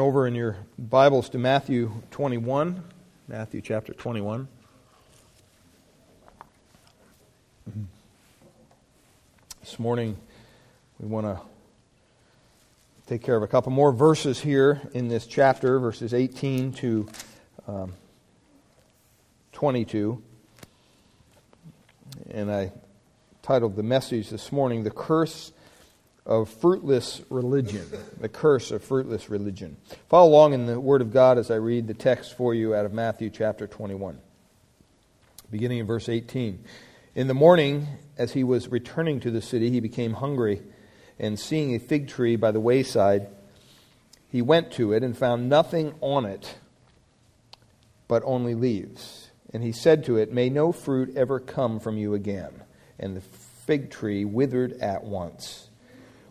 Over in your Bibles to Matthew 21, Matthew chapter 21. This morning, we want to take care of a couple more verses here in this chapter, verses 18 to 22. And I titled the message this morning, The Curse of Fruitless Religion. The Curse of Fruitless Religion. Follow along in the Word of God as I read the text for you out of Matthew chapter 21, beginning in verse 18. In the morning, as he was returning to the city, he became hungry, and seeing a fig tree by the wayside, he went to it and found nothing on it but only leaves. And he said to it, "May no fruit ever come from you again." And the fig tree withered at once.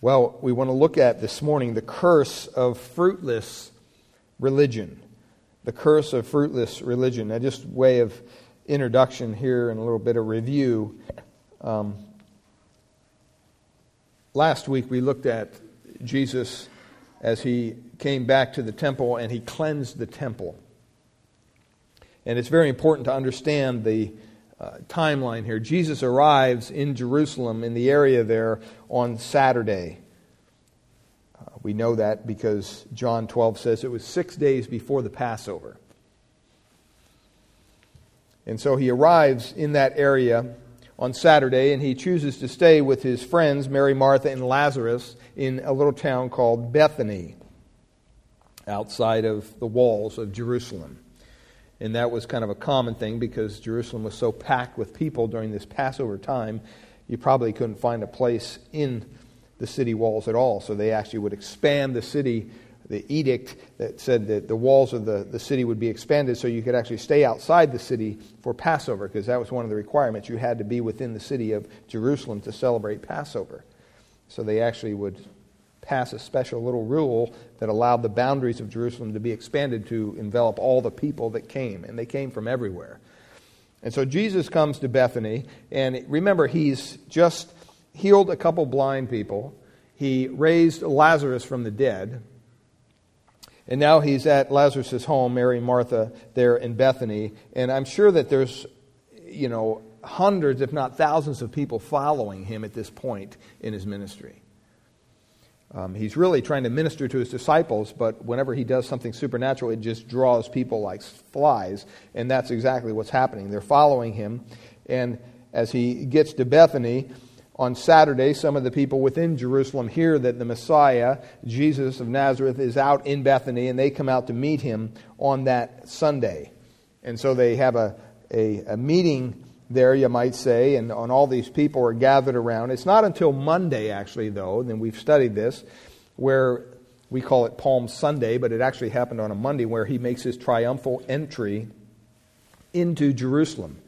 Well, we want to look at this morning the curse of fruitless religion. The curse of fruitless religion. Now, just way of introduction here and a little bit of review. Last week we looked at Jesus as he came back to the temple and he cleansed the temple. And it's very important to understand the timeline here. Jesus arrives in Jerusalem, in the area there, on Saturday. We know that because John 12 says it was 6 days before the Passover. And so he arrives in that area on Saturday, and he chooses to stay with his friends, Mary, Martha, and Lazarus, in a little town called Bethany, outside of the walls of Jerusalem. And that was kind of a common thing because Jerusalem was so packed with people during this Passover time, you probably couldn't find a place in the city walls at all. So they actually would expand the city, the edict that said that the walls of the city would be expanded so you could actually stay outside the city for Passover, because that was one of the requirements. You had to be within the city of Jerusalem to celebrate Passover. So they actually would pass a special little rule that allowed the boundaries of Jerusalem to be expanded to envelop all the people that came, and they came from everywhere. And so Jesus comes to Bethany, and remember, he's just healed a couple blind people. He raised Lazarus from the dead. And now he's at Lazarus' home, Mary and Martha, there in Bethany. And I'm sure that there's, hundreds, if not thousands of people following him at this point in his ministry. He's really trying to minister to his disciples, but whenever he does something supernatural, it just draws people like flies. And that's exactly what's happening. They're following him. And as he gets to Bethany on Saturday, some of the people within Jerusalem hear that the Messiah, Jesus of Nazareth, is out in Bethany, and they come out to meet him on that Sunday. And so they have a meeting there, you might say, and all these people are gathered around. It's not until Monday, actually, though, and we've studied this, where we call it Palm Sunday, but it actually happened on a Monday, where he makes his triumphal entry into Jerusalem.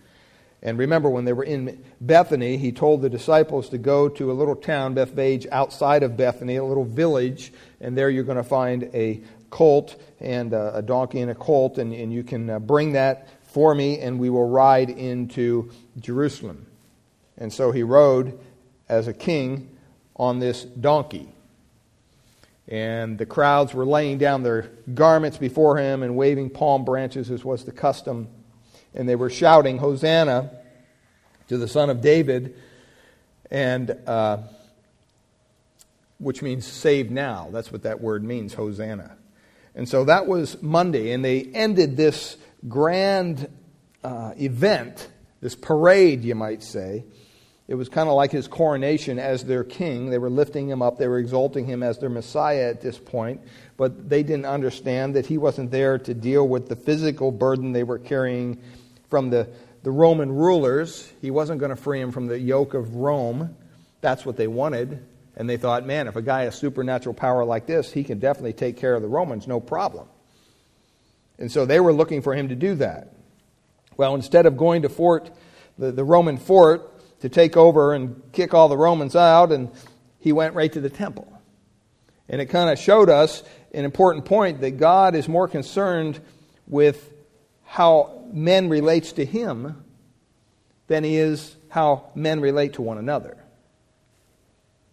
And remember, when they were in Bethany, he told the disciples to go to a little town, Bethpage, outside of Bethany, a little village, and there you're going to find a colt and a donkey and a colt, and you can bring that for me, and we will ride into Jerusalem. And so he rode as a king on this donkey. And the crowds were laying down their garments before him and waving palm branches, as was the custom. And they were shouting, "Hosanna to the Son of David," and which means "save now." That's what that word means, Hosanna. And so that was Monday, and they ended this grand event, this parade, you might say. It was kind of like his coronation as their king. They were lifting him up. They were exalting him as their Messiah at this point. But they didn't understand that he wasn't there to deal with the physical burden they were carrying from the Roman rulers. He wasn't going to free him from the yoke of Rome. That's what they wanted. And they thought, man, if a guy has supernatural power like this, he can definitely take care of the Romans, no problem. And so they were looking for him to do that. Well, instead of going to the Roman fort to take over and kick all the Romans out, and he went right to the temple. And it kind of showed us an important point that God is more concerned with how men relates to him than he is how men relate to one another.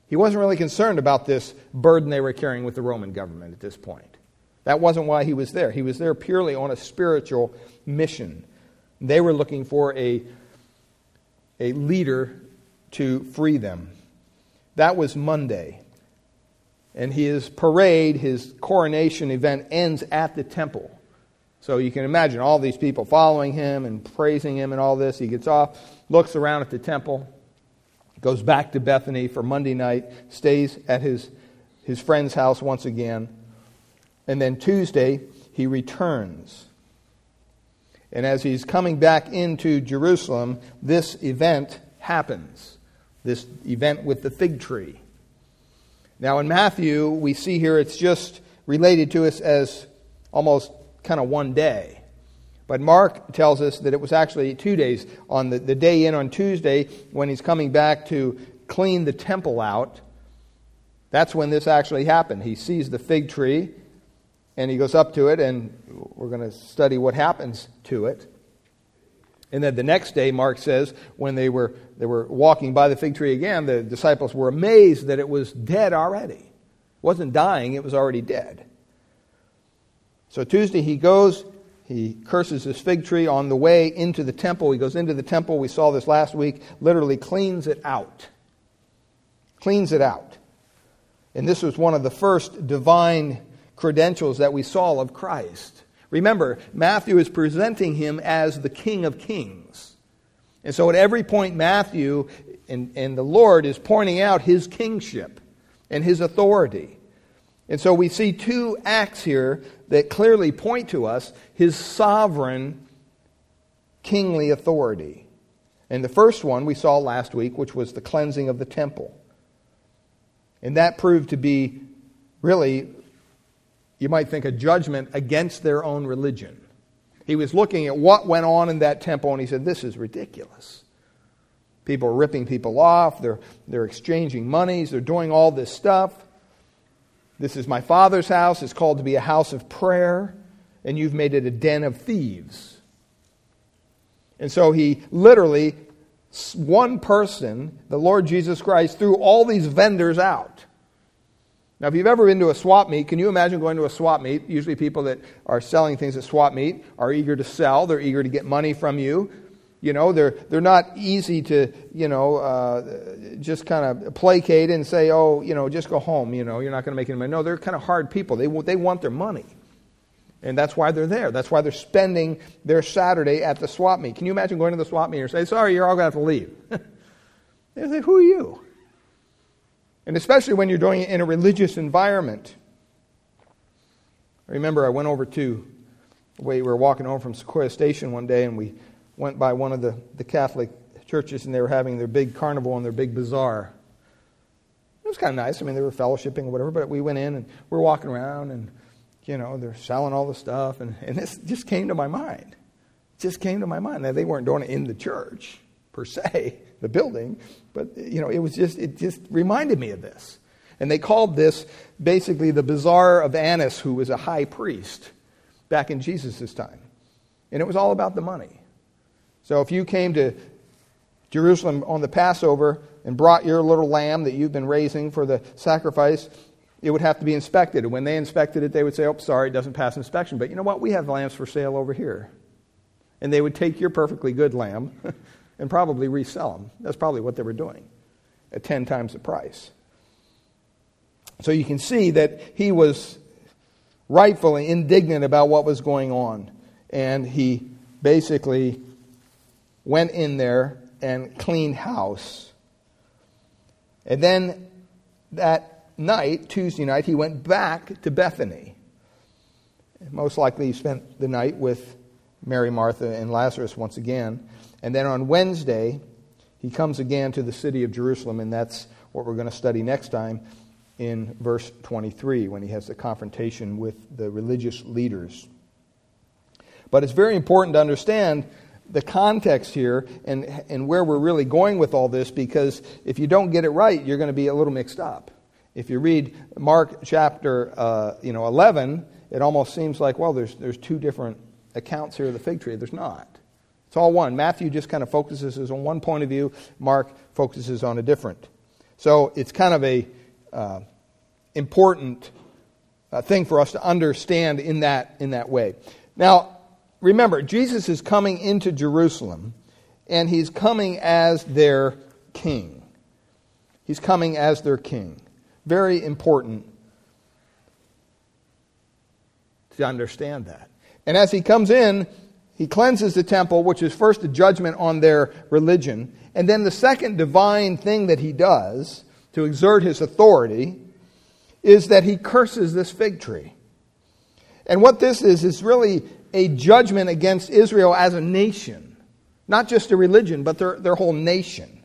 He wasn't really concerned about this burden they were carrying with the Roman government at this point. That wasn't why he was there. He was there purely on a spiritual mission. They were looking for a leader to free them. That was Monday. And his parade, his coronation event ends at the temple. So you can imagine all these people following him and praising him and all this. He gets off, looks around at the temple, goes back to Bethany for Monday night, stays at his friend's house once again, and then Tuesday he returns. And as he's coming back into Jerusalem, this event happens, this event with the fig tree. Now in Matthew, we see here it's just related to us as almost kind of one day. But Mark tells us that it was actually 2 days. On the day in on Tuesday, when he's coming back to clean the temple out, that's when this actually happened. He sees the fig tree, and he goes up to it, and we're going to study what happens to it. And then the next day, Mark says, when they were walking by the fig tree again, the disciples were amazed that it was dead already. It wasn't dying, it was already dead. So Tuesday he goes. He curses his fig tree on the way into the temple. He goes into the temple. We saw this last week. Literally cleans it out. Cleans it out. And this was one of the first divine credentials that we saw of Christ. Remember, Matthew is presenting him as the King of Kings. And so at every point, Matthew and the Lord is pointing out his kingship and his authority. And so we see two acts here that clearly point to us his sovereign kingly authority. And the first one we saw last week, which was the cleansing of the temple. And that proved to be really, you might think, a judgment against their own religion. He was looking at what went on in that temple, and he said, this is ridiculous. People are ripping people off. They're exchanging monies. They're doing all this stuff. This is my Father's house. It's called to be a house of prayer, and you've made it a den of thieves. And so he literally, one person, the Lord Jesus Christ, threw all these vendors out. Now, if you've ever been to a swap meet, can you imagine going to a swap meet? Usually people that are selling things at swap meet are eager to sell. They're eager to get money from you. You know, they're not easy to, just kind of placate and say, oh, just go home, you're not going to make any money. No, they're kind of hard people. They want their money. And that's why they're there. That's why they're spending their Saturday at the swap meet. Can you imagine going to the swap meet and say, sorry, you're all going to have to leave? They say, who are you? And especially when you're doing it in a religious environment. I remember I went over to, we were walking home from Sequoia Station one day, and we went by one of the Catholic churches, and they were having their big carnival and their big bazaar. It was kind of nice. I mean, they were fellowshipping or whatever, but we went in and we're walking around, and, they're selling all the stuff. And this just came to my mind. Now, they weren't doing it in the church, per se, the building, but, it just reminded me of this. And they called this basically the bazaar of Annas, who was a high priest back in Jesus' time. And it was all about the money. So if you came to Jerusalem on the Passover and brought your little lamb that you've been raising for the sacrifice, it would have to be inspected. And when they inspected it, they would say, oh, sorry, it doesn't pass inspection. But you know what? We have lambs for sale over here. And they would take your perfectly good lamb and probably resell them. That's probably what they were doing at 10 times the price. So you can see that he was rightfully indignant about what was going on. And he basically went in there and cleaned house. And then that night, Tuesday night, he went back to Bethany. Most likely he spent the night with Mary, Martha, and Lazarus once again. And then on Wednesday, he comes again to the city of Jerusalem, and that's what we're going to study next time in verse 23, when he has the confrontation with the religious leaders. But it's very important to understand the context here and where we're really going with all this, because if you don't get it right, you're going to be a little mixed up. If you read Mark chapter 11, it almost seems like, well, there's two different accounts here of the fig tree. There's not. It's all one. Matthew just kind of focuses on one point of view. Mark focuses on a different. So it's kind of a important thing for us to understand in that way. Now, remember, Jesus is coming into Jerusalem, and he's coming as their king. He's coming as their king. Very important to understand that. And as he comes in, he cleanses the temple, which is first a judgment on their religion. And then the second divine thing that he does to exert his authority is that he curses this fig tree. And what this is really a judgment against Israel as a nation. Not just a religion, but their whole nation.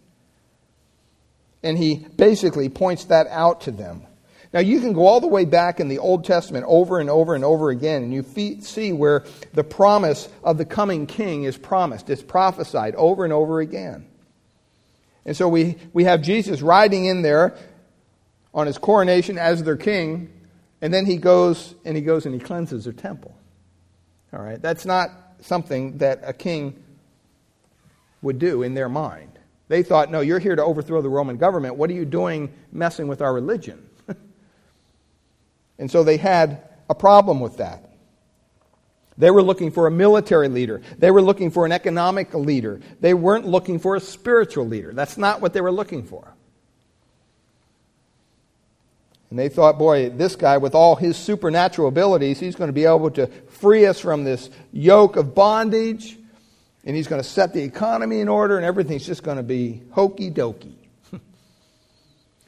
And he basically points that out to them. Now you can go all the way back in the Old Testament over and over and over again, and you see where the promise of the coming king is promised. It's prophesied over and over again. And so we have Jesus riding in there on his coronation as their king, and then he goes and he cleanses their temple. All right, that's not something that a king would do in their mind. They thought, no, you're here to overthrow the Roman government. What are you doing messing with our religion? And so they had a problem with that. They were looking for a military leader. They were looking for an economic leader. They weren't looking for a spiritual leader. That's not what they were looking for. And they thought, boy, this guy with all his supernatural abilities, he's going to be able to free us from this yoke of bondage, and he's going to set the economy in order, and everything's just going to be hokey-dokey.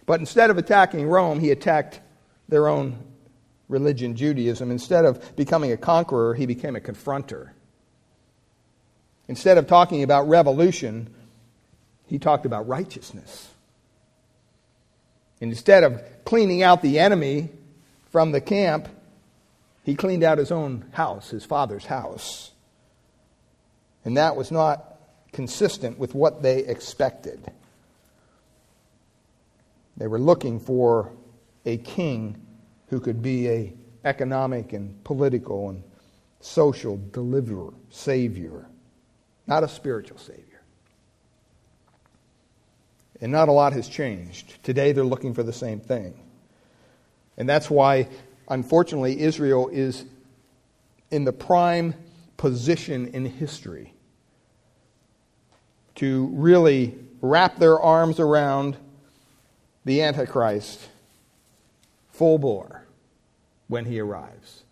But instead of attacking Rome, he attacked their own religion, Judaism. Instead of becoming a conqueror, he became a confronter. Instead of talking about revolution, he talked about righteousness. And instead of cleaning out the enemy from the camp, he cleaned out his own house, his father's house. And that was not consistent with what they expected. They were looking for a king who could be an economic and political and social deliverer, savior, not a spiritual savior. And not a lot has changed. Today they're looking for the same thing. And that's why, unfortunately, Israel is in the prime position in history to really wrap their arms around the Antichrist full bore when he arrives.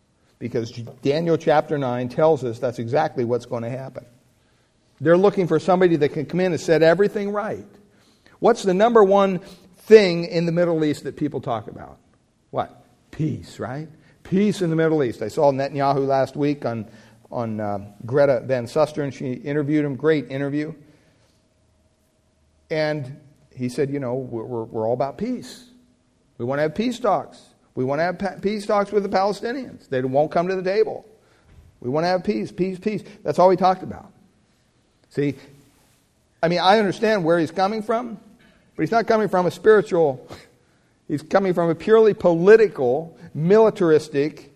Because Daniel chapter 9 tells us that's exactly what's going to happen. They're looking for somebody that can come in and set everything right. What's the number one thing in the Middle East that people talk about? What? Peace, right? Peace in the Middle East. I saw Netanyahu last week on Greta Van Susteren. She interviewed him. Great interview. And he said, we're all about peace. We want to have peace talks. We want to have peace talks with the Palestinians. They won't come to the table. We want to have peace, peace, peace. That's all he talked about. See, I understand where he's coming from, but he's not coming from a spiritual, he's coming from a purely political, militaristic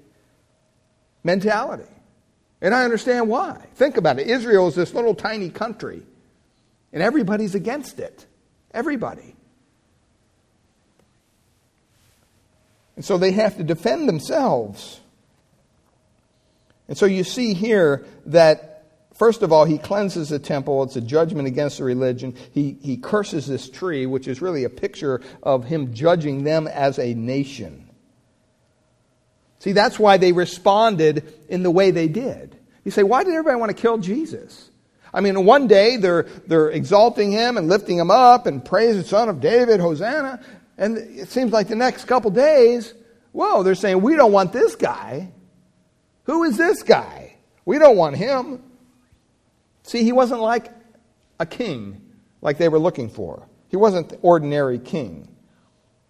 mentality. And I understand why. Think about it. Israel is this little tiny country, and everybody's against it. Everybody. And so they have to defend themselves. And so you see here that first of all, he cleanses the temple. It's a judgment against the religion. He curses this tree, which is really a picture of him judging them as a nation. See, that's why they responded in the way they did. You say, why did everybody want to kill Jesus? One day they're exalting him and lifting him up and praise the Son of David, Hosanna. And it seems like the next couple days, whoa, they're saying, we don't want this guy. Who is this guy? We don't want him. See, he wasn't like a king, like they were looking for. He wasn't the ordinary king.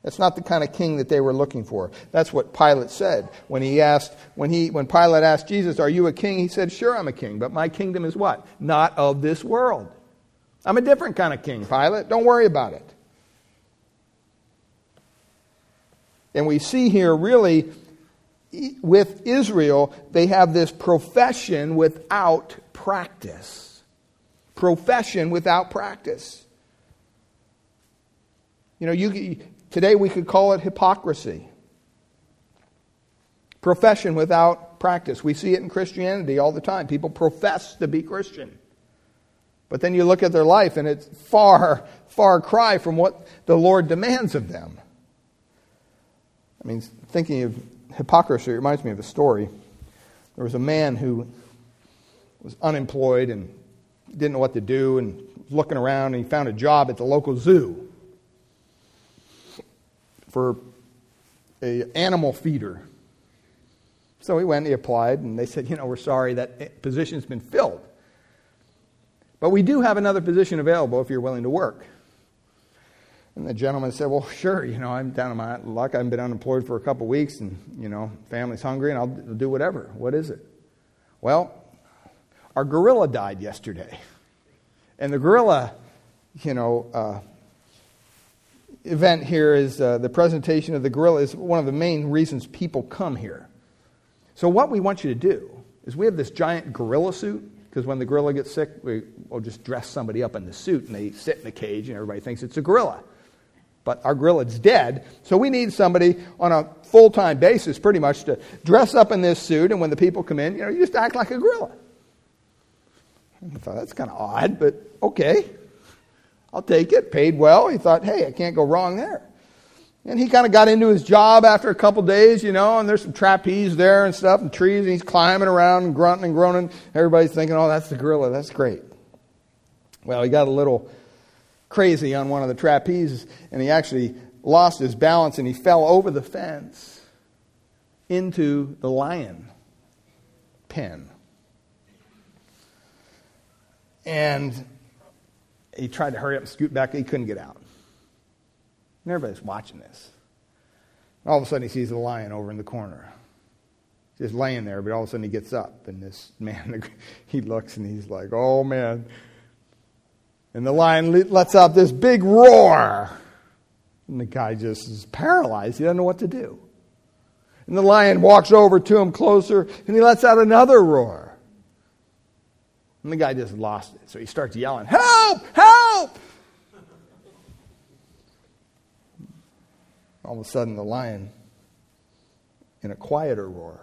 That's not the kind of king that they were looking for. That's what Pilate said when he asked, when Pilate asked Jesus, "Are you a king?" He said, "Sure, I'm a king, but my kingdom is what? Not of this world. I'm a different kind of king, Pilate. Don't worry about it." And we see here really with Israel, they have this profession without practice. Profession without practice. You know, today we could call it hypocrisy. Profession without practice. We see it in Christianity all the time. People profess to be Christian. But then you look at their life and it's far, far cry from what the Lord demands of them. I mean, thinking of hypocrisy reminds me of a story. There was a man who was unemployed and didn't know what to do and was looking around, and he found a job at the local zoo for an animal feeder. So he went, he applied, and they said, "You know, we're sorry, that position's been filled. But we do have another position available if you're willing to work." And the gentleman said, "Well, sure, you know, I'm down on my luck. I've been unemployed for a couple weeks, and, you know, family's hungry, and I'll do whatever." "What is it?" "Well, our gorilla died yesterday. And the gorilla, you know, event here is the presentation of the gorilla is one of the main reasons people come here. So what we want you to do is we have this giant gorilla suit, because when the gorilla gets sick, we'll just dress somebody up in the suit, and they sit in the cage, and everybody thinks it's a gorilla. But our gorilla's dead, so we need somebody on a full-time basis, pretty much, to dress up in this suit, and when the people come in, you know, you just act like a gorilla." I thought, that's kind of odd, but okay. I'll take it. Paid well. He thought, hey, I can't go wrong there. And he kind of got into his job after a couple days, you know, and there's some trapeze there and stuff and trees, and he's climbing around and grunting and groaning. Everybody's thinking, oh, that's the gorilla. That's great. Well, he got a little crazy on one of the trapezes, and he actually lost his balance, and he fell over the fence into the lion pen. And he tried to hurry up and scoot back. He couldn't get out. And everybody's watching this. And all of a sudden, he sees the lion over in the corner. Just laying there, but all of a sudden, he gets up. And this man, he looks, and he's like, oh, man. And the lion lets out this big roar. And the guy just is paralyzed. He doesn't know what to do. And the lion walks over to him closer, and he lets out another roar. And the guy just lost it. So he starts yelling, help! Help! All of a sudden, the lion, in a quieter roar,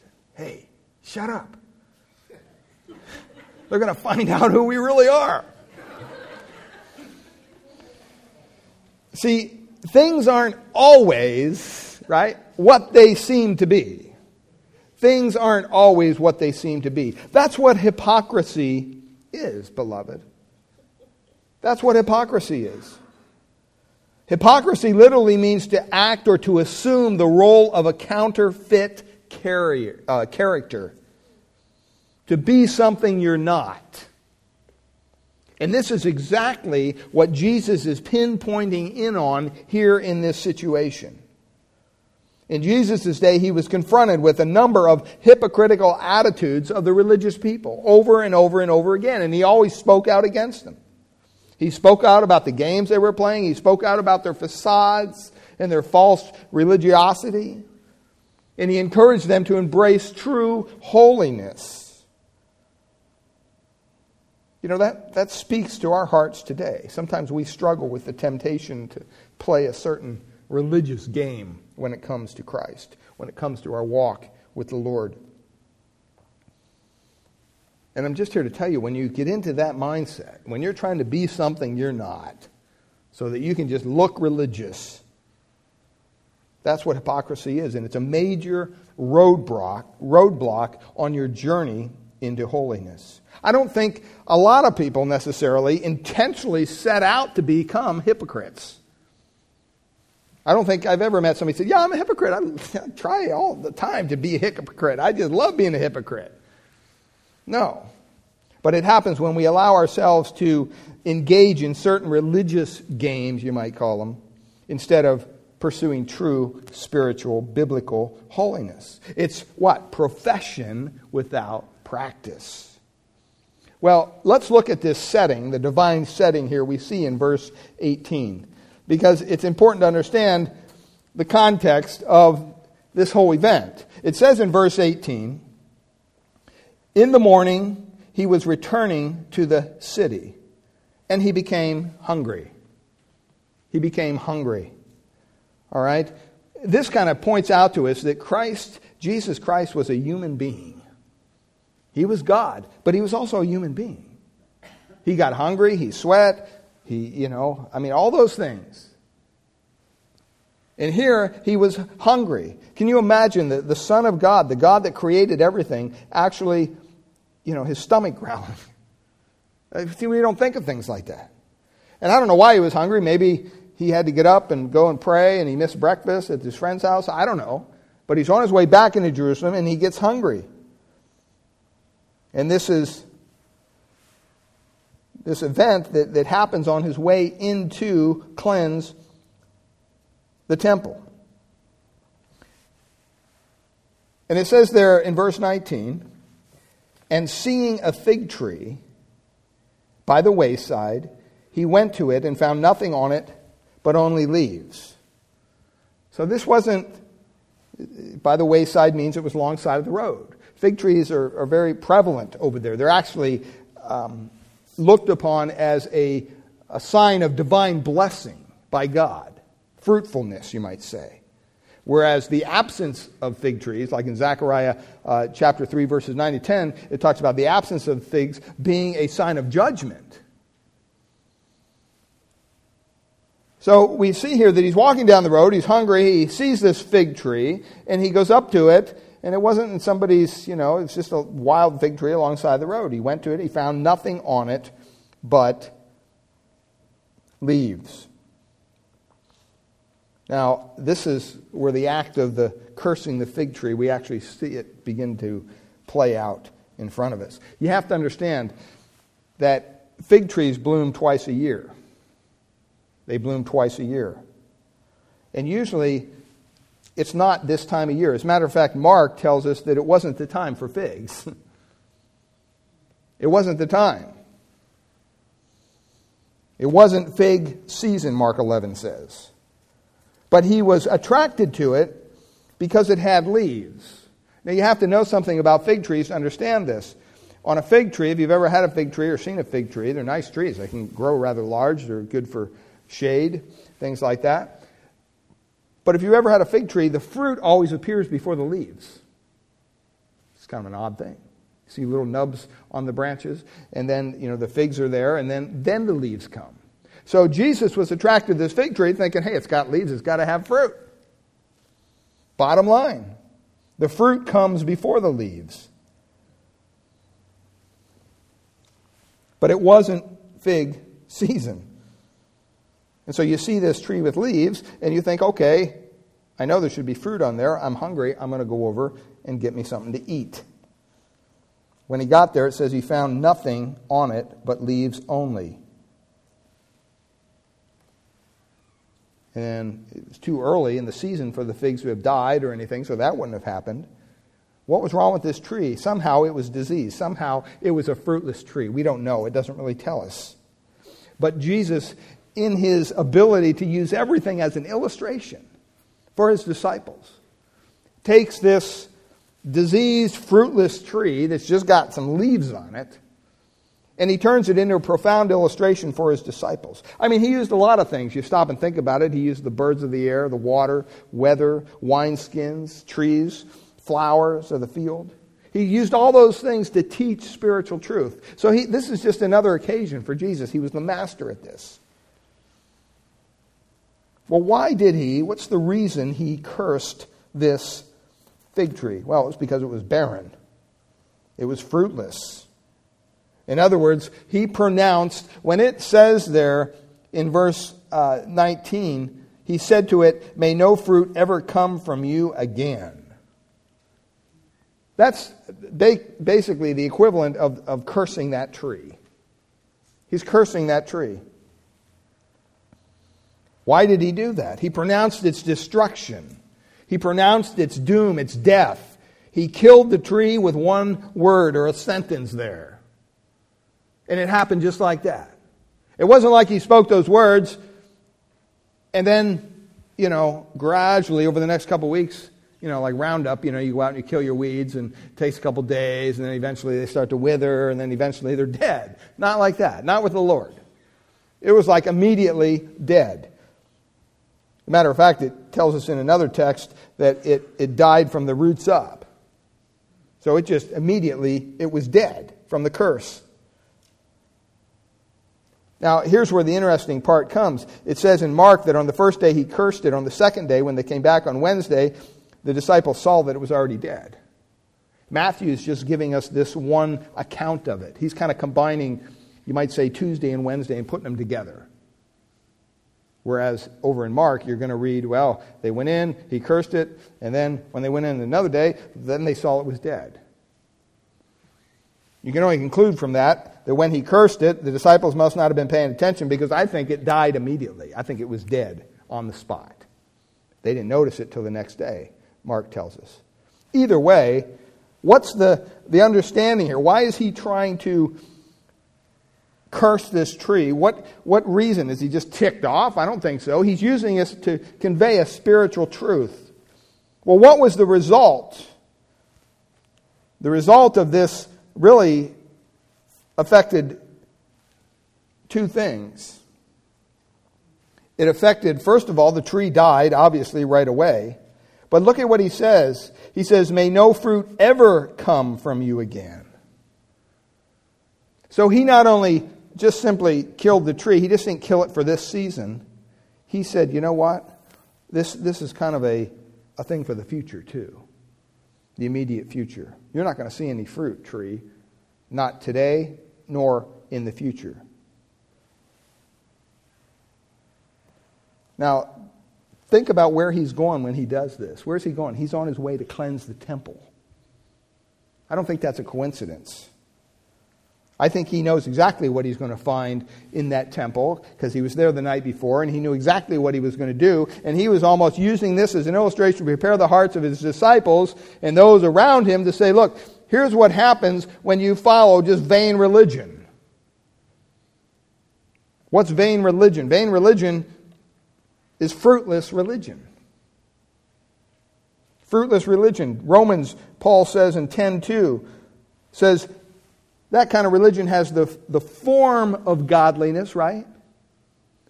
said, hey, shut up. They're going to find out who we really are. See, things aren't always, right, what they seem to be. Things aren't always what they seem to be. That's what hypocrisy is, beloved. That's what hypocrisy is. Hypocrisy literally means to act or to assume the role of a counterfeit character. To be something you're not. And this is exactly what Jesus is pinpointing in on here in this situation. In Jesus' day, he was confronted with a number of hypocritical attitudes of the religious people over and over and over again, and he always spoke out against them. He spoke out about the games they were playing. He spoke out about their facades and their false religiosity, and he encouraged them to embrace true holiness. You know, that speaks to our hearts today. Sometimes we struggle with the temptation to play a certain religious game when it comes to Christ, when it comes to our walk with the Lord. And I'm just here to tell you, when you get into that mindset, when you're trying to be something you're not, so that you can just look religious, that's what hypocrisy is, and it's a major roadblock on your journey into holiness. I don't think a lot of people necessarily intentionally set out to become hypocrites. I don't think I've ever met somebody who said, yeah, I'm a hypocrite. I try all the time to be a hypocrite. I just love being a hypocrite. No. But it happens when we allow ourselves to engage in certain religious games, you might call them, instead of pursuing true spiritual, biblical holiness. It's what? Profession without practice. Well, let's look at this setting, the divine setting here we see in verse 18, because it's important to understand the context of this whole event. It says in verse 18, "In the morning he was returning to the city, and he became hungry." He became hungry. All right? This kind of points out to us that Jesus Christ was a human being. He was God, but he was also a human being. He got hungry, he sweat, all those things. And here, he was hungry. Can you imagine that the Son of God, the God that created everything, actually, his stomach growling? See, we don't think of things like that. And I don't know why he was hungry. Maybe he had to get up and go and pray, and he missed breakfast at his friend's house. I don't know. But he's on his way back into Jerusalem, and he gets hungry. And this is this event that happens on his way into cleanse the temple. And it says there in verse 19, "And seeing a fig tree by the wayside, he went to it and found nothing on it but only leaves." So this wasn't, by the wayside means it was alongside of the road. Fig trees are very prevalent over there. They're actually looked upon as a sign of divine blessing by God. Fruitfulness, you might say. Whereas the absence of fig trees, like in Zechariah chapter 3, verses 9 to 10, it talks about the absence of figs being a sign of judgment. So we see here that he's walking down the road, he's hungry, he sees this fig tree, and he goes up to it, and it wasn't in somebody's, it's just a wild fig tree alongside the road. He went to it, he found nothing on it but leaves. Now, this is where the act of the cursing the fig tree, we actually see it begin to play out in front of us. You have to understand that fig trees bloom twice a year. They bloom twice a year. And usually, it's not this time of year. As a matter of fact, Mark tells us that it wasn't the time for figs. It wasn't the time. It wasn't fig season, Mark 11 says. But he was attracted to it because it had leaves. Now you have to know something about fig trees to understand this. On a fig tree, if you've ever had a fig tree or seen a fig tree, they're nice trees. They can grow rather large. They're good for shade, things like that. But if you've ever had a fig tree, the fruit always appears before the leaves. It's kind of an odd thing. You see little nubs on the branches, and then the figs are there, and then the leaves come. So Jesus was attracted to this fig tree thinking, hey, it's got leaves, it's got to have fruit. Bottom line, the fruit comes before the leaves. But it wasn't fig season. And so you see this tree with leaves, and you think, okay, I know there should be fruit on there. I'm hungry. I'm going to go over and get me something to eat. When he got there, it says he found nothing on it but leaves only. And it was too early in the season for the figs to have died or anything, so that wouldn't have happened. What was wrong with this tree? Somehow it was diseased. Somehow it was a fruitless tree. We don't know. It doesn't really tell us. But Jesus, in his ability to use everything as an illustration for his disciples, takes this diseased, fruitless tree that's just got some leaves on it, and he turns it into a profound illustration for his disciples. I mean, he used a lot of things. You stop and think about it. He used the birds of the air, the water, weather, wineskins, trees, flowers of the field. He used all those things to teach spiritual truth. So this is just another occasion for Jesus. He was the master at this. Well, why did he? What's the reason he cursed this fig tree? Well, it was because it was barren. It was fruitless. In other words, he pronounced, when it says there in verse 19, he said to it, "May no fruit ever come from you again." That's basically the equivalent of cursing that tree. He's cursing that tree. Why did he do that? He pronounced its destruction. He pronounced its doom, its death. He killed the tree with one word or a sentence there. And it happened just like that. It wasn't like he spoke those words and then, gradually over the next couple weeks, like Roundup, you go out and you kill your weeds and it takes a couple days and then eventually they start to wither and then eventually they're dead. Not like that. Not with the Lord. It was like immediately dead. As a matter of fact, it tells us in another text that it died from the roots up. So it just immediately, it was dead from the curse. Now, here's where the interesting part comes. It says in Mark that on the first day he cursed it. On the second day, when they came back on Wednesday, the disciples saw that it was already dead. Matthew is just giving us this one account of it. He's kind of combining, you might say, Tuesday and Wednesday and putting them together. Whereas over in Mark, you're going to read, well, they went in, he cursed it, and then when they went in another day, then they saw it was dead. You can only conclude from that when he cursed it, the disciples must not have been paying attention because I think it died immediately. I think it was dead on the spot. They didn't notice it till the next day, Mark tells us. Either way, what's the understanding here? Why is he trying to curse this tree? What reason? Is he just ticked off? I don't think so. He's using this to convey a spiritual truth. Well, what was the result? The result of this really affected two things. It affected, first of all, the tree died, obviously, right away. But look at what he says. He says, "May no fruit ever come from you again." So he not only just simply killed the tree, he just didn't kill it for this season. He said, you know what? This is kind of a thing for the future too. The immediate future. You're not going to see any fruit, tree. Not today, nor in the future. Now, think about where he's going when he does this. Where's he going? He's on his way to cleanse the temple. I don't think that's a coincidence. I think he knows exactly what he's going to find in that temple because he was there the night before and he knew exactly what he was going to do. And he was almost using this as an illustration to prepare the hearts of his disciples and those around him to say, look, here's what happens when you follow just vain religion. What's vain religion? Vain religion is fruitless religion. Fruitless religion. Romans, Paul says in 10:2, says, that kind of religion has the form of godliness, right?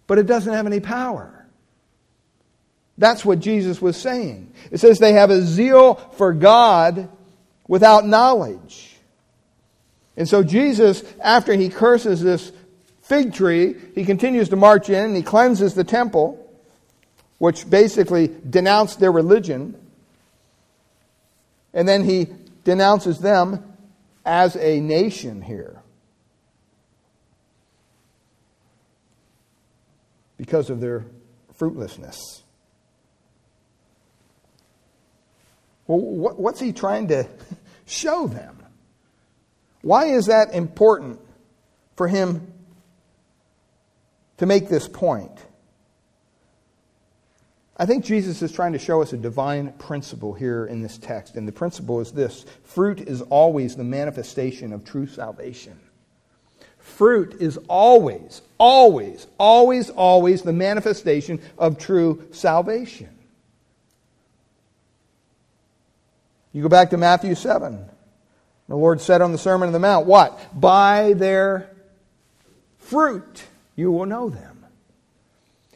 But it doesn't have any power. That's what Jesus was saying. It says they have a zeal for God without knowledge. And so Jesus, after he curses this fig tree, he continues to march in and he cleanses the temple, which basically denounced their religion. And then he denounces them as a nation here, because of their fruitlessness. Well, what's he trying to show them? Why is that important for him to make this point? I think Jesus is trying to show us a divine principle here in this text. And the principle is this. Fruit is always the manifestation of true salvation. Fruit is always the manifestation of true salvation. You go back to Matthew 7. The Lord said on the Sermon on the Mount, what? By their fruit you will know them.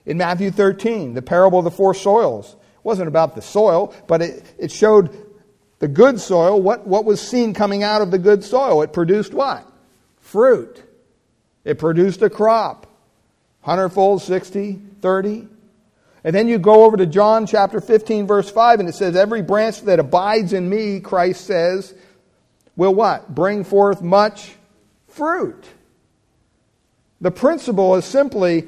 In Matthew 13, the parable of the four soils. It wasn't about the soil, but it showed the good soil, what was seen coming out of the good soil. It produced what? Fruit. It produced a crop. 100-fold, 60, 30. And then you go over to John chapter 15, verse 5, and it says, every branch that abides in me, Christ says, will what? Bring forth much fruit. The principle is simply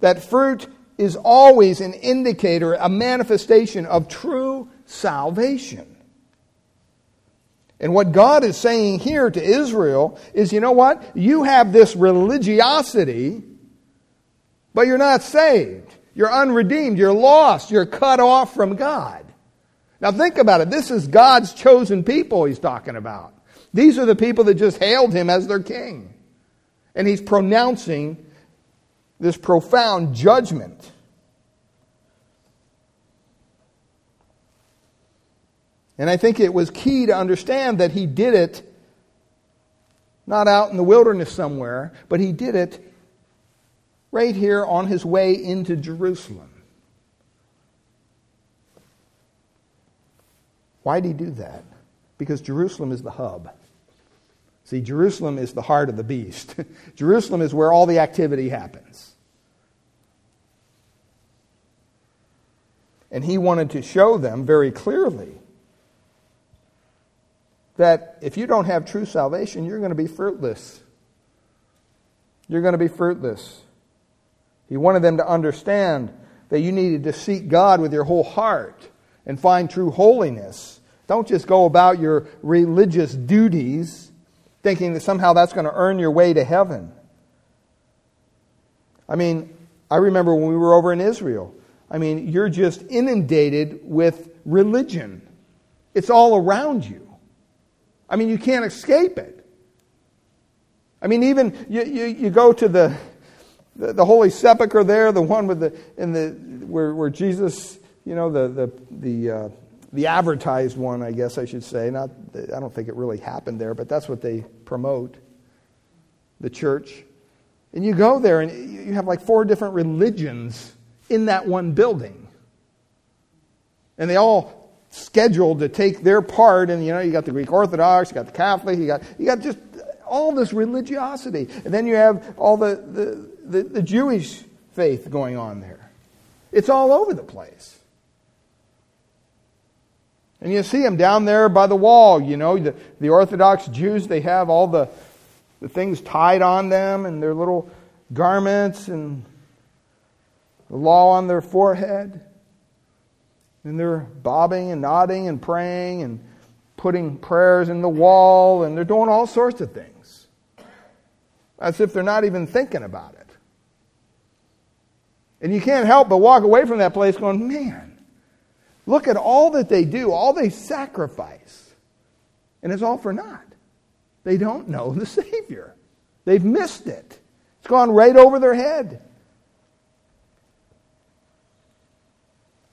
that fruit is always an indicator, a manifestation of true salvation. And what God is saying here to Israel is, you know what? You have this religiosity, But you're not saved. You're unredeemed. You're lost. You're cut off from God. Now think about it. This is God's chosen people he's talking about. These are the people that just hailed him as their king. And he's pronouncing this profound judgment. And I think it was key to understand that he did it not out in the wilderness somewhere, but he did it right here on his way into Jerusalem. Why did he do that? Because Jerusalem is the hub. See, Jerusalem is the heart of the beast. Jerusalem is where all the activity happens. And he wanted to show them very clearly that if you don't have true salvation, you're going to be fruitless. You're going to be fruitless. He wanted them to understand that you needed to seek God with your whole heart and find true holiness. Don't just go about your religious duties thinking that somehow that's going to earn your way to heaven. I mean, I remember when we were over in Israel. I mean, you're just inundated with religion. It's all around you. I mean, you can't escape it. I mean, even you go to the Holy Sepulchre there, the one with where Jesus, you know, the advertised one, I guess I should say. I don't think it really happened there, but that's what they promote, the church. And you go there, and you have like 4 different religions in that one building, and they all scheduled to take their part. And, you know, you got the Greek Orthodox, you got the Catholic, you got just all this religiosity. And then you have all the Jewish faith going on there. It's all over the place. And you see them down there by the wall, you know, the Orthodox Jews, they have all the things tied on them and their little garments and the law on their forehead. And they're bobbing and nodding and praying and putting prayers in the wall, and they're doing all sorts of things. As if they're not even thinking about it. And you can't help but walk away from that place going, man, look at all that they do, all they sacrifice. And it's all for naught. They don't know the Savior. They've missed it. It's gone right over their head.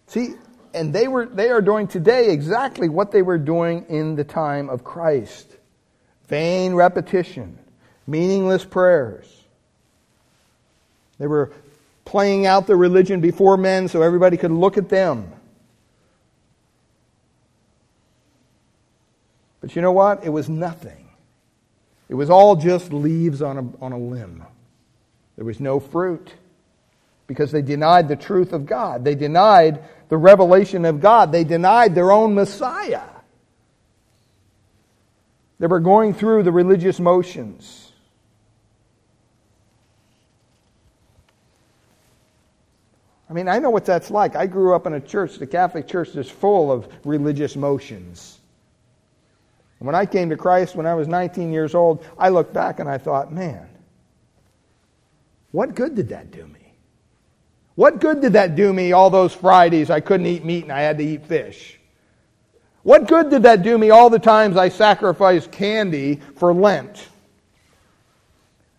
See, and they are doing today exactly what they were doing in the time of Christ. Vain repetition, meaningless prayers. They were playing out their religion before men so everybody could look at them. But you know what? It was nothing. It was all just leaves on a limb. There was no fruit. Because they denied the truth of God. They denied the revelation of God. They denied their own Messiah. They were going through the religious motions. I mean, I know what that's like. I grew up in a church, the Catholic Church, is full of religious motions. When I came to Christ when I was 19 years old, I looked back and I thought, man, what good did that do me? What good did that do me all those Fridays I couldn't eat meat and I had to eat fish? What good did that do me all the times I sacrificed candy for Lent?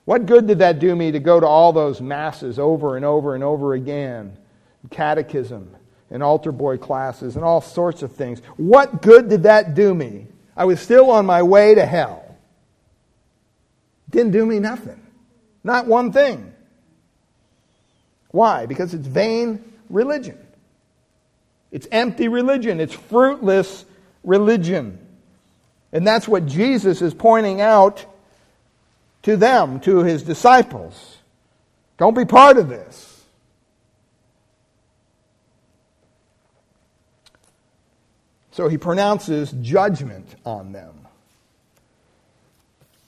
What good did that do me to go to all those masses over and over and over again? Catechism and altar boy classes and all sorts of things. What good did that do me? I was still on my way to hell. Didn't do me nothing. Not one thing. Why? Because it's vain religion. It's empty religion. It's fruitless religion. And that's what Jesus is pointing out to them, to his disciples. Don't be part of this. So he pronounces judgment on them.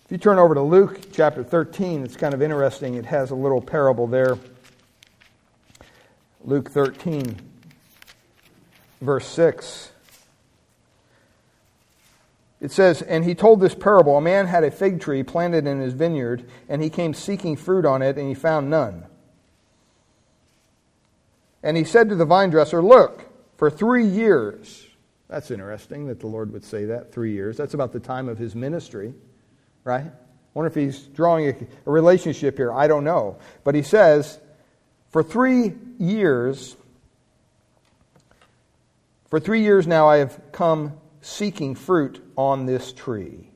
If you turn over to Luke chapter 13, it's kind of interesting. It has a little parable there. Luke 13, verse 6. It says, "And he told this parable, a man had a fig tree planted in his vineyard, and he came seeking fruit on it, and he found none. And he said to the vine dresser, look, for 3 years. That's interesting that the Lord would say that, 3 years. That's about the time of his ministry, right? I wonder if he's drawing a relationship here. I don't know. But he says, for three years now I have come seeking fruit on this tree,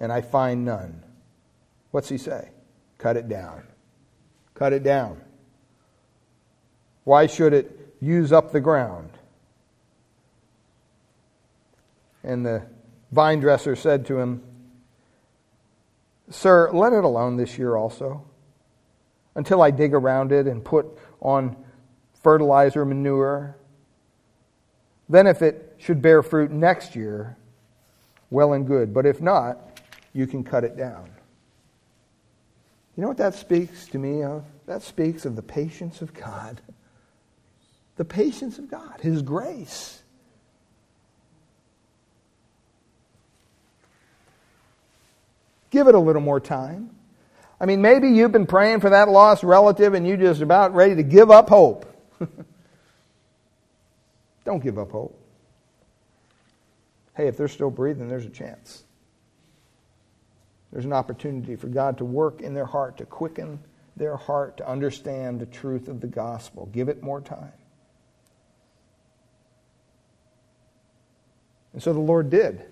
and I find none. What's he say? Cut it down. Cut it down. Why should it use up the ground? And the vine dresser said to him, Sir, let it alone this year also, until I dig around it and put on fertilizer, manure. Then if it should bear fruit next year, well and good. But if not, you can cut it down. You know what that speaks to me of? That speaks of the patience of God. The patience of God, His grace. Give it a little more time. I mean, maybe you've been praying for that lost relative and you're just about ready to give up hope. Don't give up hope. Hey, if they're still breathing, there's a chance. There's an opportunity for God to work in their heart, to quicken their heart, to understand the truth of the gospel. Give it more time. And so the Lord did.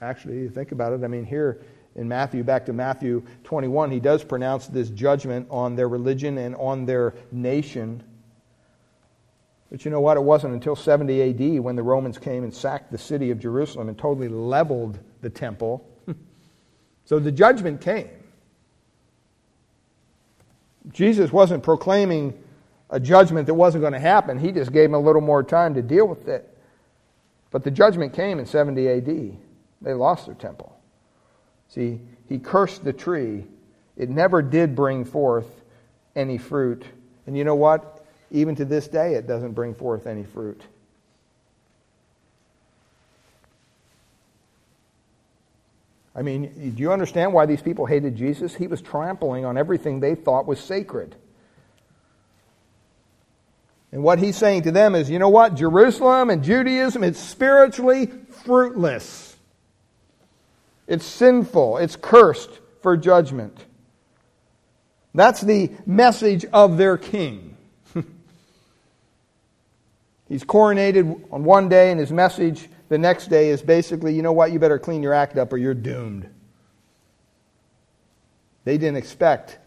Actually, you think about it, I mean, here in Matthew, back to Matthew 21, he does pronounce this judgment on their religion and on their nation. But you know what? It wasn't until 70 A.D. when the Romans came and sacked the city of Jerusalem and totally leveled the temple. So the judgment came. Jesus wasn't proclaiming a judgment that wasn't going to happen. He just gave them a little more time to deal with it. But the judgment came in 70 A.D. They lost their temple. See, he cursed the tree. It never did bring forth any fruit. And you know what? Even to this day, it doesn't bring forth any fruit. I mean, do you understand why these people hated Jesus? He was trampling on everything they thought was sacred. And what he's saying to them is, you know what? Jerusalem and Judaism, it's spiritually fruitless. It's sinful. It's cursed for judgment. That's the message of their king. He's coronated on one day, and his message the next day is basically, you know what, you better clean your act up or you're doomed. They didn't expect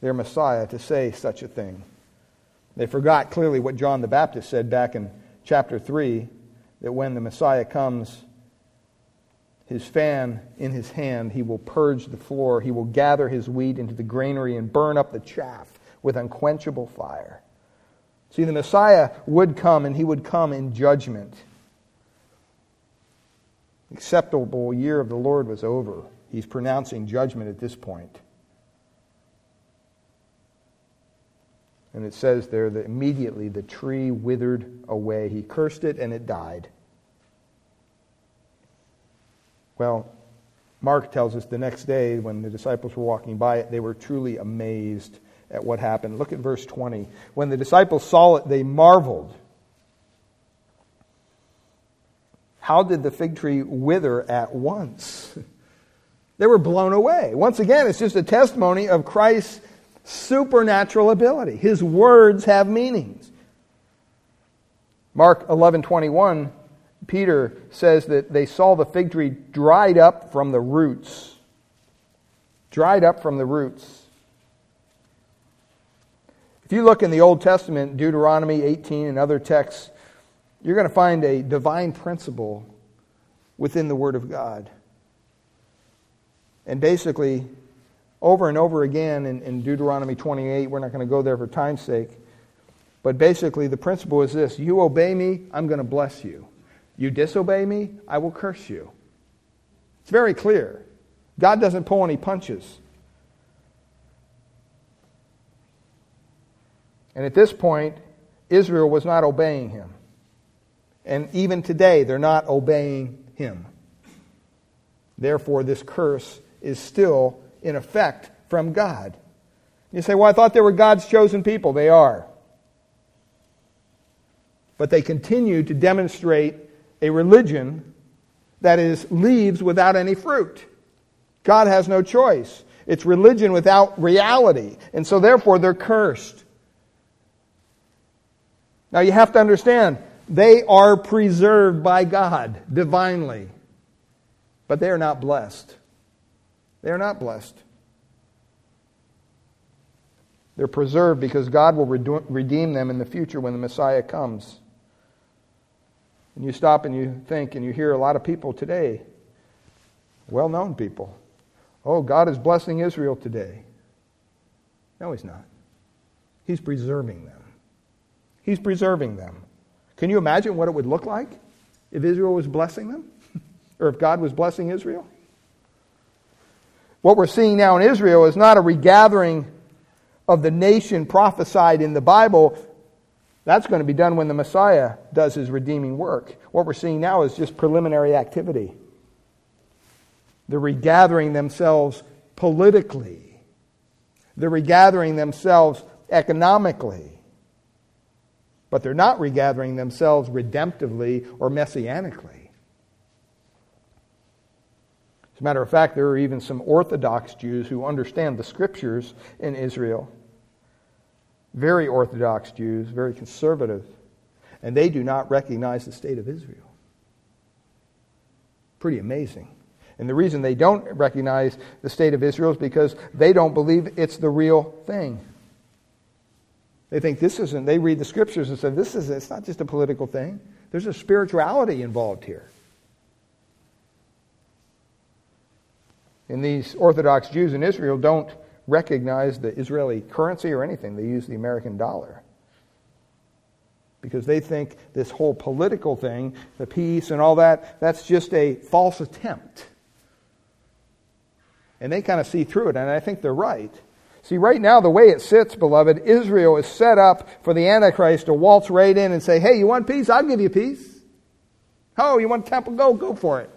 their Messiah to say such a thing. They forgot clearly what John the Baptist said back in chapter 3, that when the Messiah comes, his fan in his hand, he will purge the floor. He will gather his wheat into the granary and burn up the chaff with unquenchable fire. See, the Messiah would come, and he would come in judgment. The acceptable year of the Lord was over. He's pronouncing judgment at this point. And it says there that immediately the tree withered away. He cursed it, and it died. Well, Mark tells us the next day when the disciples were walking by it, they were truly amazed at what happened. Look at verse 20. When the disciples saw it, they marveled. How did the fig tree wither at once? They were blown away. Once again, it's just a testimony of Christ's supernatural ability. His words have meanings. Mark 11:21 Peter says that they saw the fig tree dried up from the roots. Dried up from the roots. If you look in the Old Testament, Deuteronomy 18 and other texts, you're going to find a divine principle within the Word of God. And basically, over and over again in Deuteronomy 28, we're not going to go there for time's sake, but basically the principle is this: you obey me, I'm going to bless you. You disobey me, I will curse you. It's very clear. God doesn't pull any punches. And at this point, Israel was not obeying him. And even today, they're not obeying him. Therefore, this curse is still in effect from God. You say, well, I thought they were God's chosen people. They are. but they continue to demonstrate a religion that is leaves without any fruit. God has no choice. It's religion without reality. And so therefore they're cursed. Now you have to understand, they are preserved by God divinely. But they are not blessed. They are not blessed. They're preserved because God will redeem them in the future when the Messiah comes. And you stop and you think, and you hear a lot of people today, well-known people, oh, God is blessing Israel today. No, He's not. He's preserving them. He's preserving them. Can you imagine what it would look like if Israel was blessing them? Or if God was blessing Israel? What we're seeing now in Israel is not a regathering of the nation prophesied in the Bible. That's going to be done when the Messiah does His redeeming work. What we're seeing now is just preliminary activity. They're regathering themselves politically. They're regathering themselves economically. But they're not regathering themselves redemptively or messianically. As a matter of fact, there are even some Orthodox Jews who understand the Scriptures in Israel. Very Orthodox Jews, very conservative. And they do not recognize the state of Israel. Pretty amazing. And the reason they don't recognize the state of Israel is because they don't believe it's the real thing. They think this isn't. They read the Scriptures and say, this is, it's not just a political thing. There's a spirituality involved here. And these Orthodox Jews in Israel don't recognize the Israeli currency or anything. They use the American dollar. Because they think this whole political thing, the peace and all that, that's just a false attempt. And they kind of see through it, and I think they're right. See, right now, the way it sits, beloved, Israel is set up for the Antichrist to waltz right in and say, hey, you want peace? I'll give you peace. Oh, you want temple? Go for it.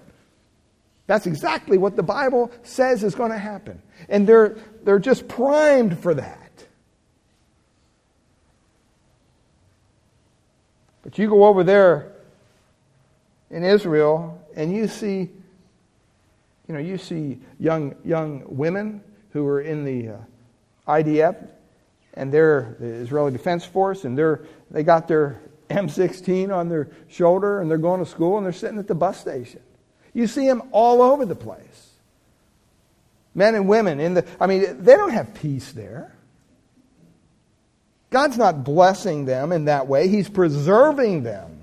That's exactly what the Bible says is going to happen. And they're just primed for that. But you go over there in Israel, and you see... You know, you see young women who are in the IDF, and they're the Israeli Defense Force, and they got their M16 on their shoulder, and they're going to school, and they're sitting at the bus station. You see them all over the place. Men and women they don't have peace there. God's not blessing them in that way. He's preserving them.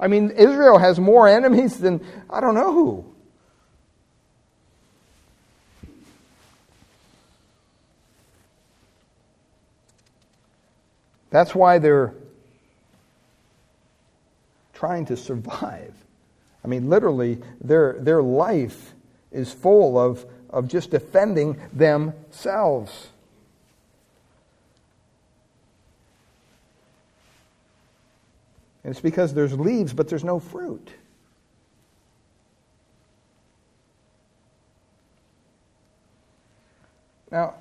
I mean, Israel has more enemies than I don't know who. That's why they're trying to survive. I mean, literally, their life is full of just defending themselves. And it's because there's leaves, but there's no fruit. Now,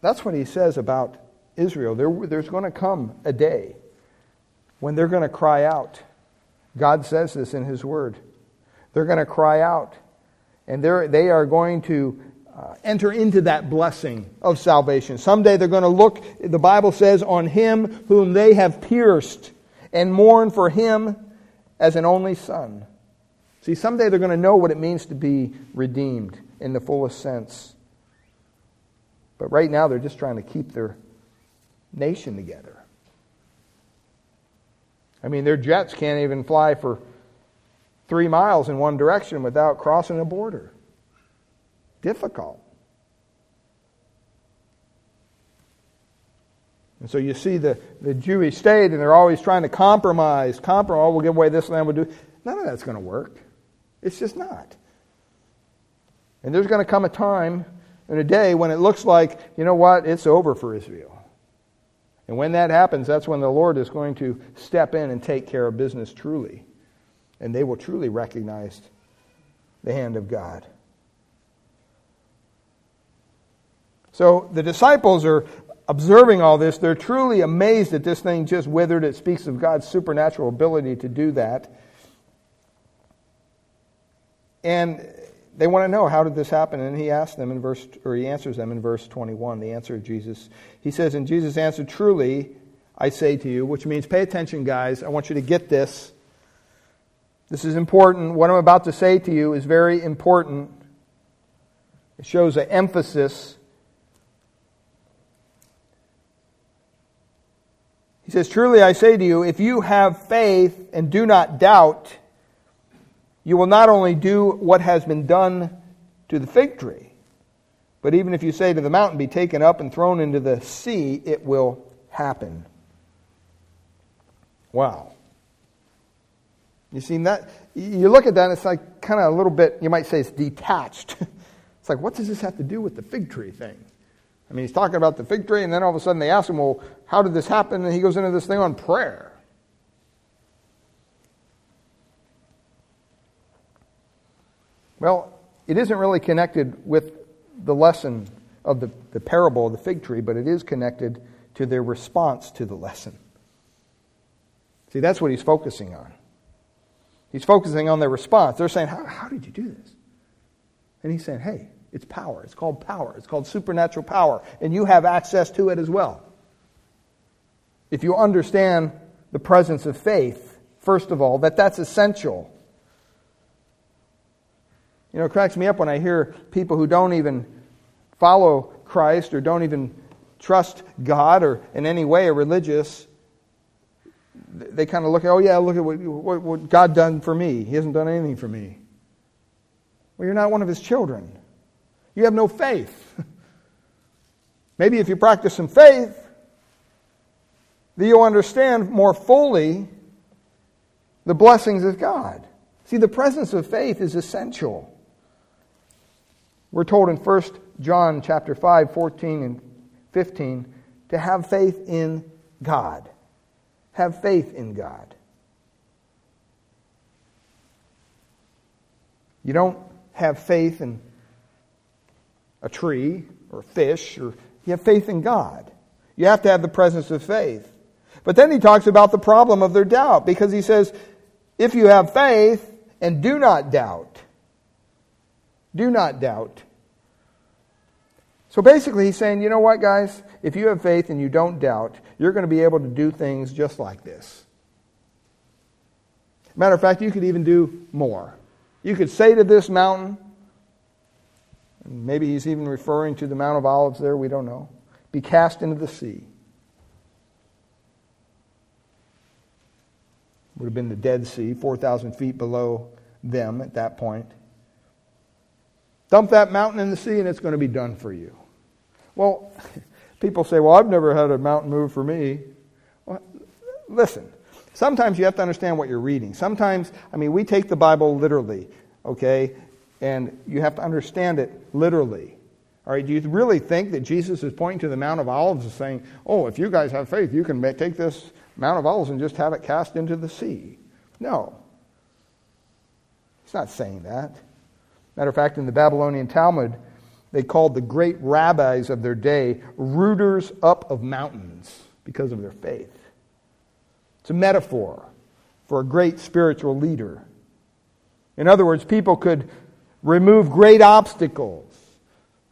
that's what he says about Israel. There's going to come a day when they're going to cry out. God says this in His Word. They're going to cry out, and they are going to enter into that blessing of salvation. Someday they're going to look, the Bible says, on Him whom they have pierced and mourn for Him as an only Son. See, someday they're going to know what it means to be redeemed in the fullest sense. But right now they're just trying to keep their nation together. I mean, their jets can't even fly for 3 miles in one direction without crossing a border. Difficult. And so you see the Jewish state, and they're always trying to compromise. Oh, we'll give away this land, we'll do. None of that's going to work. It's just not. And there's going to come a time and a day when it looks like, you know what, it's over for Israel. And when that happens, that's when the Lord is going to step in and take care of business truly. And they will truly recognize the hand of God. So the disciples are observing all this, they're truly amazed that this thing just withered. It speaks of God's supernatural ability to do that. And they want to know, how did this happen? And he answers them in verse 21, the answer of Jesus. He says, and Jesus answered, truly, I say to you, which means, pay attention, guys. I want you to get this. This is important. What I'm about to say to you is very important. It shows an emphasis. He says, truly, I say to you, if you have faith and do not doubt, you will not only do what has been done to the fig tree, but even if you say to the mountain, be taken up and thrown into the sea, it will happen. Wow. You seen that? You look at that and it's like kind of a little bit, you might say it's detached. It's like, what does this have to do with the fig tree thing? I mean, he's talking about the fig tree, and then all of a sudden they ask him, well, how did this happen? And he goes into this thing on prayer. Well, it isn't really connected with the lesson of the parable of the fig tree, but it is connected to their response to the lesson. See, that's what he's focusing on. He's focusing on their response. They're saying, how did you do this? And he's saying, hey, it's power. It's called power. It's called supernatural power. And you have access to it as well. If you understand the presence of faith, first of all, that's essential. You know, it cracks me up when I hear people who don't even follow Christ or don't even trust God or in any way are religious. They kind of look at, oh yeah, look at what God done for me. He hasn't done anything for me. Well, you're not one of His children. You have no faith. Maybe if you practice some faith, then you'll understand more fully the blessings of God. See, the presence of faith is essential. We're told in 1 John chapter 5, 14 and 15, to have faith in God. Have faith in God. You don't have faith in a tree or a fish, or you have faith in God. You have to have the presence of faith. But then he talks about the problem of their doubt, because he says, if you have faith and do not doubt. So basically he's saying, you know what, guys? If you have faith and you don't doubt, you're going to be able to do things just like this. Matter of fact, you could even do more. You could say to this mountain, and maybe he's even referring to the Mount of Olives there, we don't know, be cast into the sea. Would have been the Dead Sea, 4,000 feet below them at that point. Dump that mountain in the sea and it's going to be done for you. Well, people say, well, I've never had a mountain move for me. Well, listen, sometimes you have to understand what you're reading. Sometimes, we take the Bible literally, okay? And you have to understand it literally. All right, do you really think that Jesus is pointing to the Mount of Olives and saying, oh, if you guys have faith, you can take this Mount of Olives and just have it cast into the sea? No. He's not saying that. Matter of fact, in the Babylonian Talmud, they called the great rabbis of their day rooters up of mountains because of their faith. It's a metaphor for a great spiritual leader. In other words, people could remove great obstacles,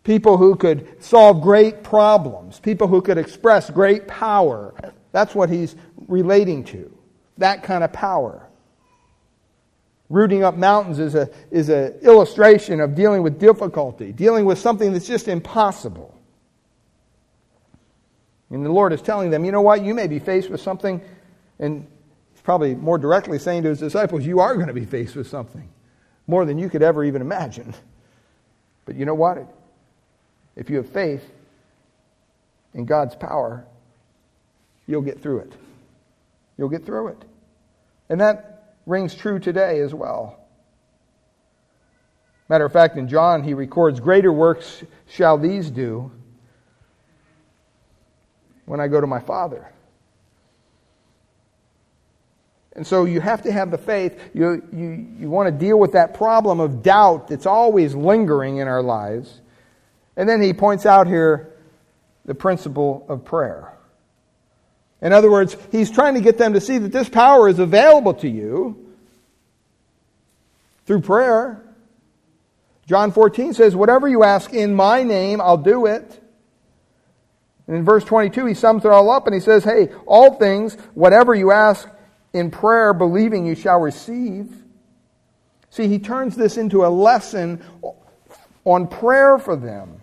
people who could solve great problems, people who could express great power. That's what he's relating to, that kind of power. Rooting up mountains is a illustration of dealing with difficulty, dealing with something that's just impossible. And the Lord is telling them, you know what, you may be faced with something, and he's probably more directly saying to his disciples, you are going to be faced with something more than you could ever even imagine. But you know what? If you have faith in God's power, you'll get through it. You'll get through it. And that rings true today as well. Matter of fact, in John, he records, greater works shall these do when I go to my Father. And so you have to have the faith. You want to deal with that problem of doubt that's always lingering in our lives. And then he points out here the principle of prayer. In other words, he's trying to get them to see that this power is available to you through prayer. John 14 says, whatever you ask in my name, I'll do it. And in verse 22, he sums it all up and he says, hey, all things, whatever you ask in prayer, believing you shall receive. See, he turns this into a lesson on prayer for them,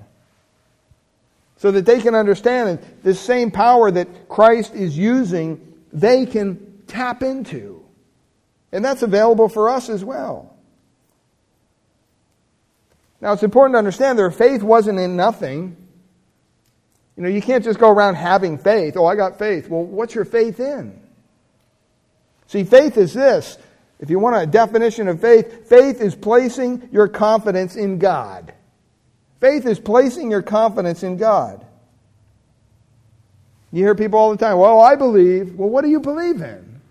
so that they can understand that this same power that Christ is using, they can tap into. And that's available for us as well. Now, it's important to understand their faith wasn't in nothing. You know, you can't just go around having faith. Oh, I got faith. Well, what's your faith in? See, faith is this. If you want a definition of faith, faith is placing your confidence in God. Faith is placing your confidence in God. You hear people all the time, well, I believe. Well, what do you believe in?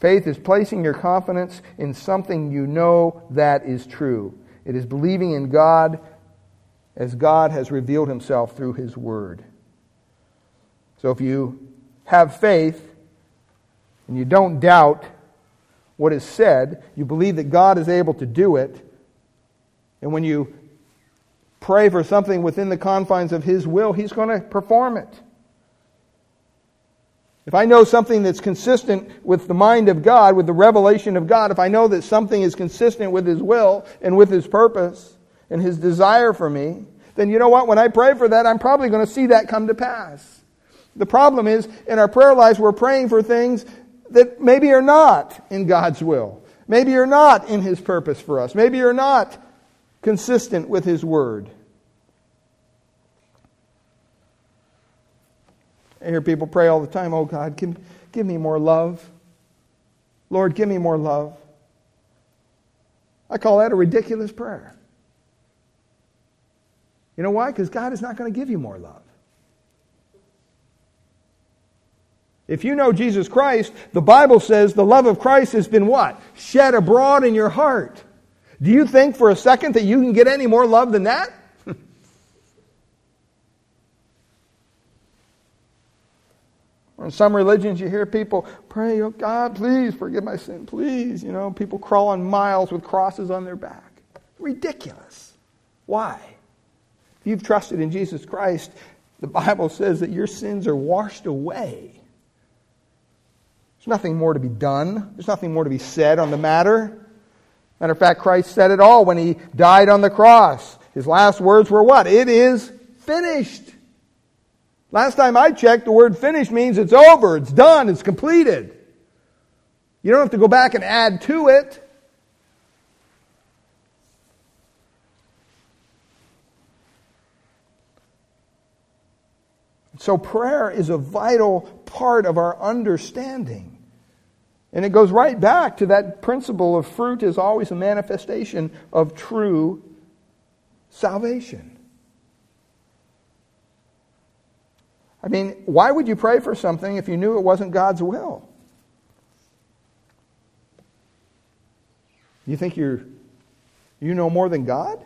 Faith is placing your confidence in something you know that is true. It is believing in God as God has revealed himself through his word. So if you have faith and you don't doubt what is said, you believe that God is able to do it, and when you pray for something within the confines of his will, he's going to perform it. If I know something that's consistent with the mind of God, with the revelation of God, if I know that something is consistent with his will and with his purpose and his desire for me, then you know what? When I pray for that, I'm probably going to see that come to pass. The problem is, in our prayer lives, we're praying for things that maybe are not in God's will. Maybe you're not in his purpose for us. Maybe you're not consistent with his word. I hear people pray all the time, oh God, give me more love. Lord, give me more love. I call that a ridiculous prayer. You know why? Because God is not going to give you more love. If you know Jesus Christ, the Bible says the love of Christ has been what? Shed abroad in your heart. Do you think for a second that you can get any more love than that? In some religions you hear people pray, oh God, please forgive my sin, please. You know, people crawling miles with crosses on their back. Ridiculous. Why? If you've trusted in Jesus Christ, the Bible says that your sins are washed away. There's nothing more to be done. There's nothing more to be said on the matter. Matter of fact, Christ said it all when he died on the cross. His last words were what? It is finished. Last time I checked, the word finished means it's over, it's done, it's completed. You don't have to go back and add to it. So prayer is a vital part of our understanding. And it goes right back to that principle of fruit is always a manifestation of true salvation. I mean, why would you pray for something if you knew it wasn't God's will? You think you know more than God?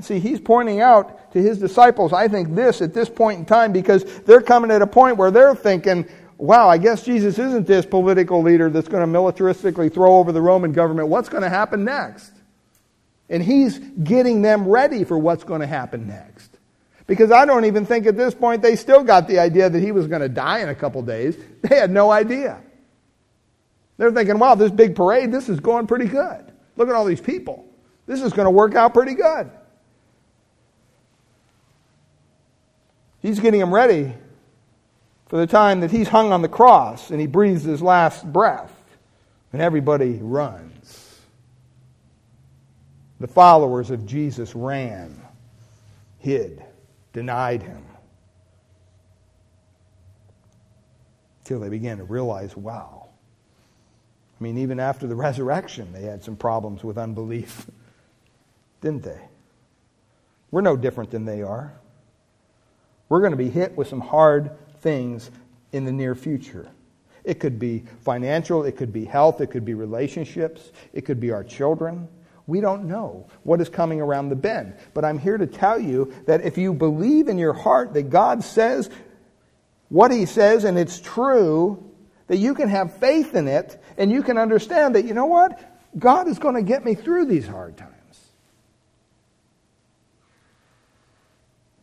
See, he's pointing out to his disciples, I think, this at this point in time, because they're coming at a point where they're thinking, wow, I guess Jesus isn't this political leader that's going to militaristically throw over the Roman government. What's going to happen next? And he's getting them ready for what's going to happen next. Because I don't even think at this point they still got the idea that he was going to die in a couple days. They had no idea. They're thinking, wow, this big parade, this is going pretty good. Look at all these people. This is going to work out pretty good. He's getting him ready for the time that he's hung on the cross and he breathes his last breath and everybody runs. The followers of Jesus ran, hid, denied him, until they began to realize, wow. I mean, even after the resurrection, they had some problems with unbelief, didn't they? We're no different than they are. We're going to be hit with some hard things in the near future. It could be financial, it could be health, it could be relationships, it could be our children. We don't know what is coming around the bend. But I'm here to tell you that if you believe in your heart that God says what he says and it's true, that you can have faith in it and you can understand that, you know what? God is going to get me through these hard times.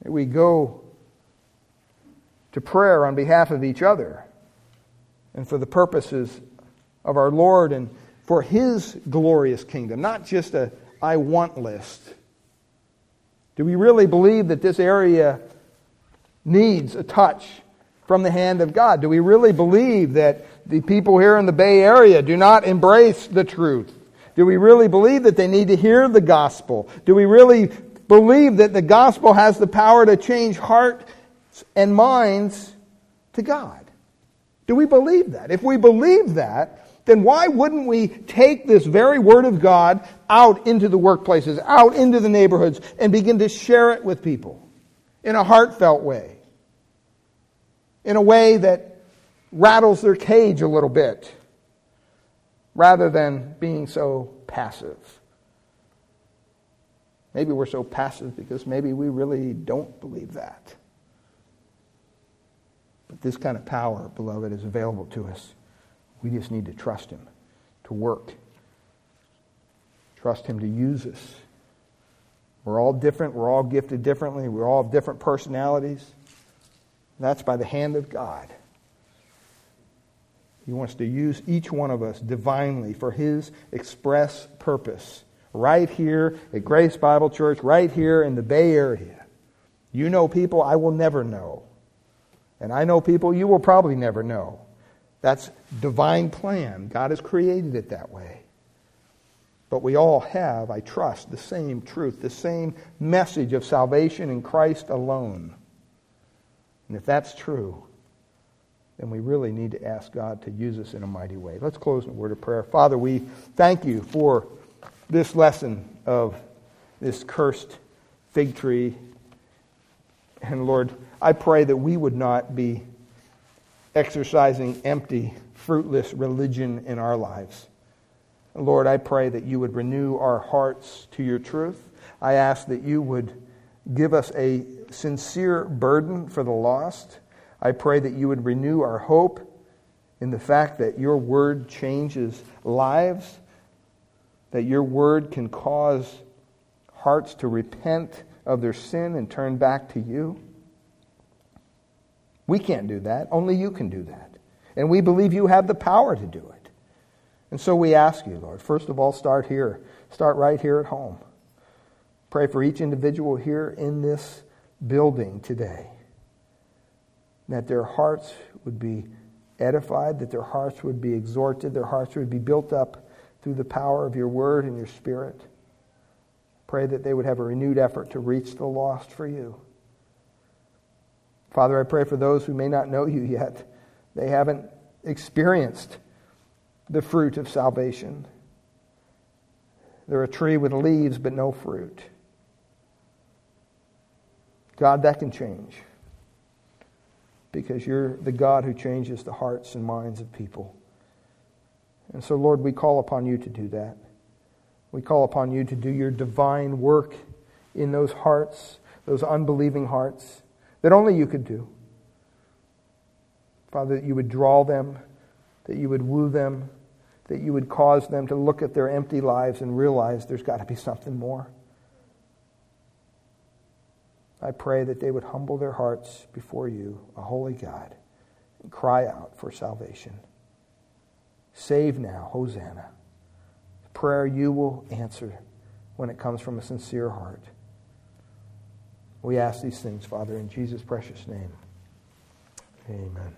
We go to prayer on behalf of each other and for the purposes of our Lord and for his glorious kingdom, not just a I want list. Do we really believe that this area needs a touch from the hand of God? Do we really believe that the people here in the Bay Area do not embrace the truth? Do we really believe that they need to hear the gospel? Do we really believe that the gospel has the power to change hearts and minds to God? Do we believe that? If we believe that, then why wouldn't we take this very word of God out into the workplaces, out into the neighborhoods, and begin to share it with people in a heartfelt way, in a way that rattles their cage a little bit, rather than being so passive? Maybe we're so passive because maybe we really don't believe that. But this kind of power, beloved, is available to us. We just need to trust him to work. Trust him to use us. We're all different. We're all gifted differently. We're all different personalities. That's by the hand of God. He wants to use each one of us divinely for his express purpose. Right here at Grace Bible Church, right here in the Bay Area. You know people I will never know. And I know people you will probably never know. That's divine plan. God has created it that way. But we all have, I trust, the same truth, the same message of salvation in Christ alone. And if that's true, then we really need to ask God to use us in a mighty way. Let's close in a word of prayer. Father, we thank you for this lesson of this cursed fig tree. And Lord, I pray that we would not be exercising empty, fruitless religion in our lives. Lord, I pray that you would renew our hearts to your truth. I ask that you would give us a sincere burden for the lost. I pray that you would renew our hope in the fact that your word changes lives, that your word can cause hearts to repent of their sin and turn back to you. We can't do that. Only you can do that. And we believe you have the power to do it. And so we ask you, Lord, first of all, start here. Start right here at home. Pray for each individual here in this building today, that their hearts would be edified, that their hearts would be exhorted, their hearts would be built up through the power of your word and your spirit. Pray that they would have a renewed effort to reach the lost for you. Father, I pray for those who may not know you yet. They haven't experienced the fruit of salvation. They're a tree with leaves but no fruit. God, that can change, because you're the God who changes the hearts and minds of people. And so, Lord, we call upon you to do that. We call upon you to do your divine work in those hearts, those unbelieving hearts, that only you could do. Father, that you would draw them, that you would woo them, that you would cause them to look at their empty lives and realize there's got to be something more. I pray that they would humble their hearts before you, a holy God, and cry out for salvation. Save now, Hosanna. The prayer you will answer when it comes from a sincere heart. We ask these things, Father, in Jesus' precious name. Amen.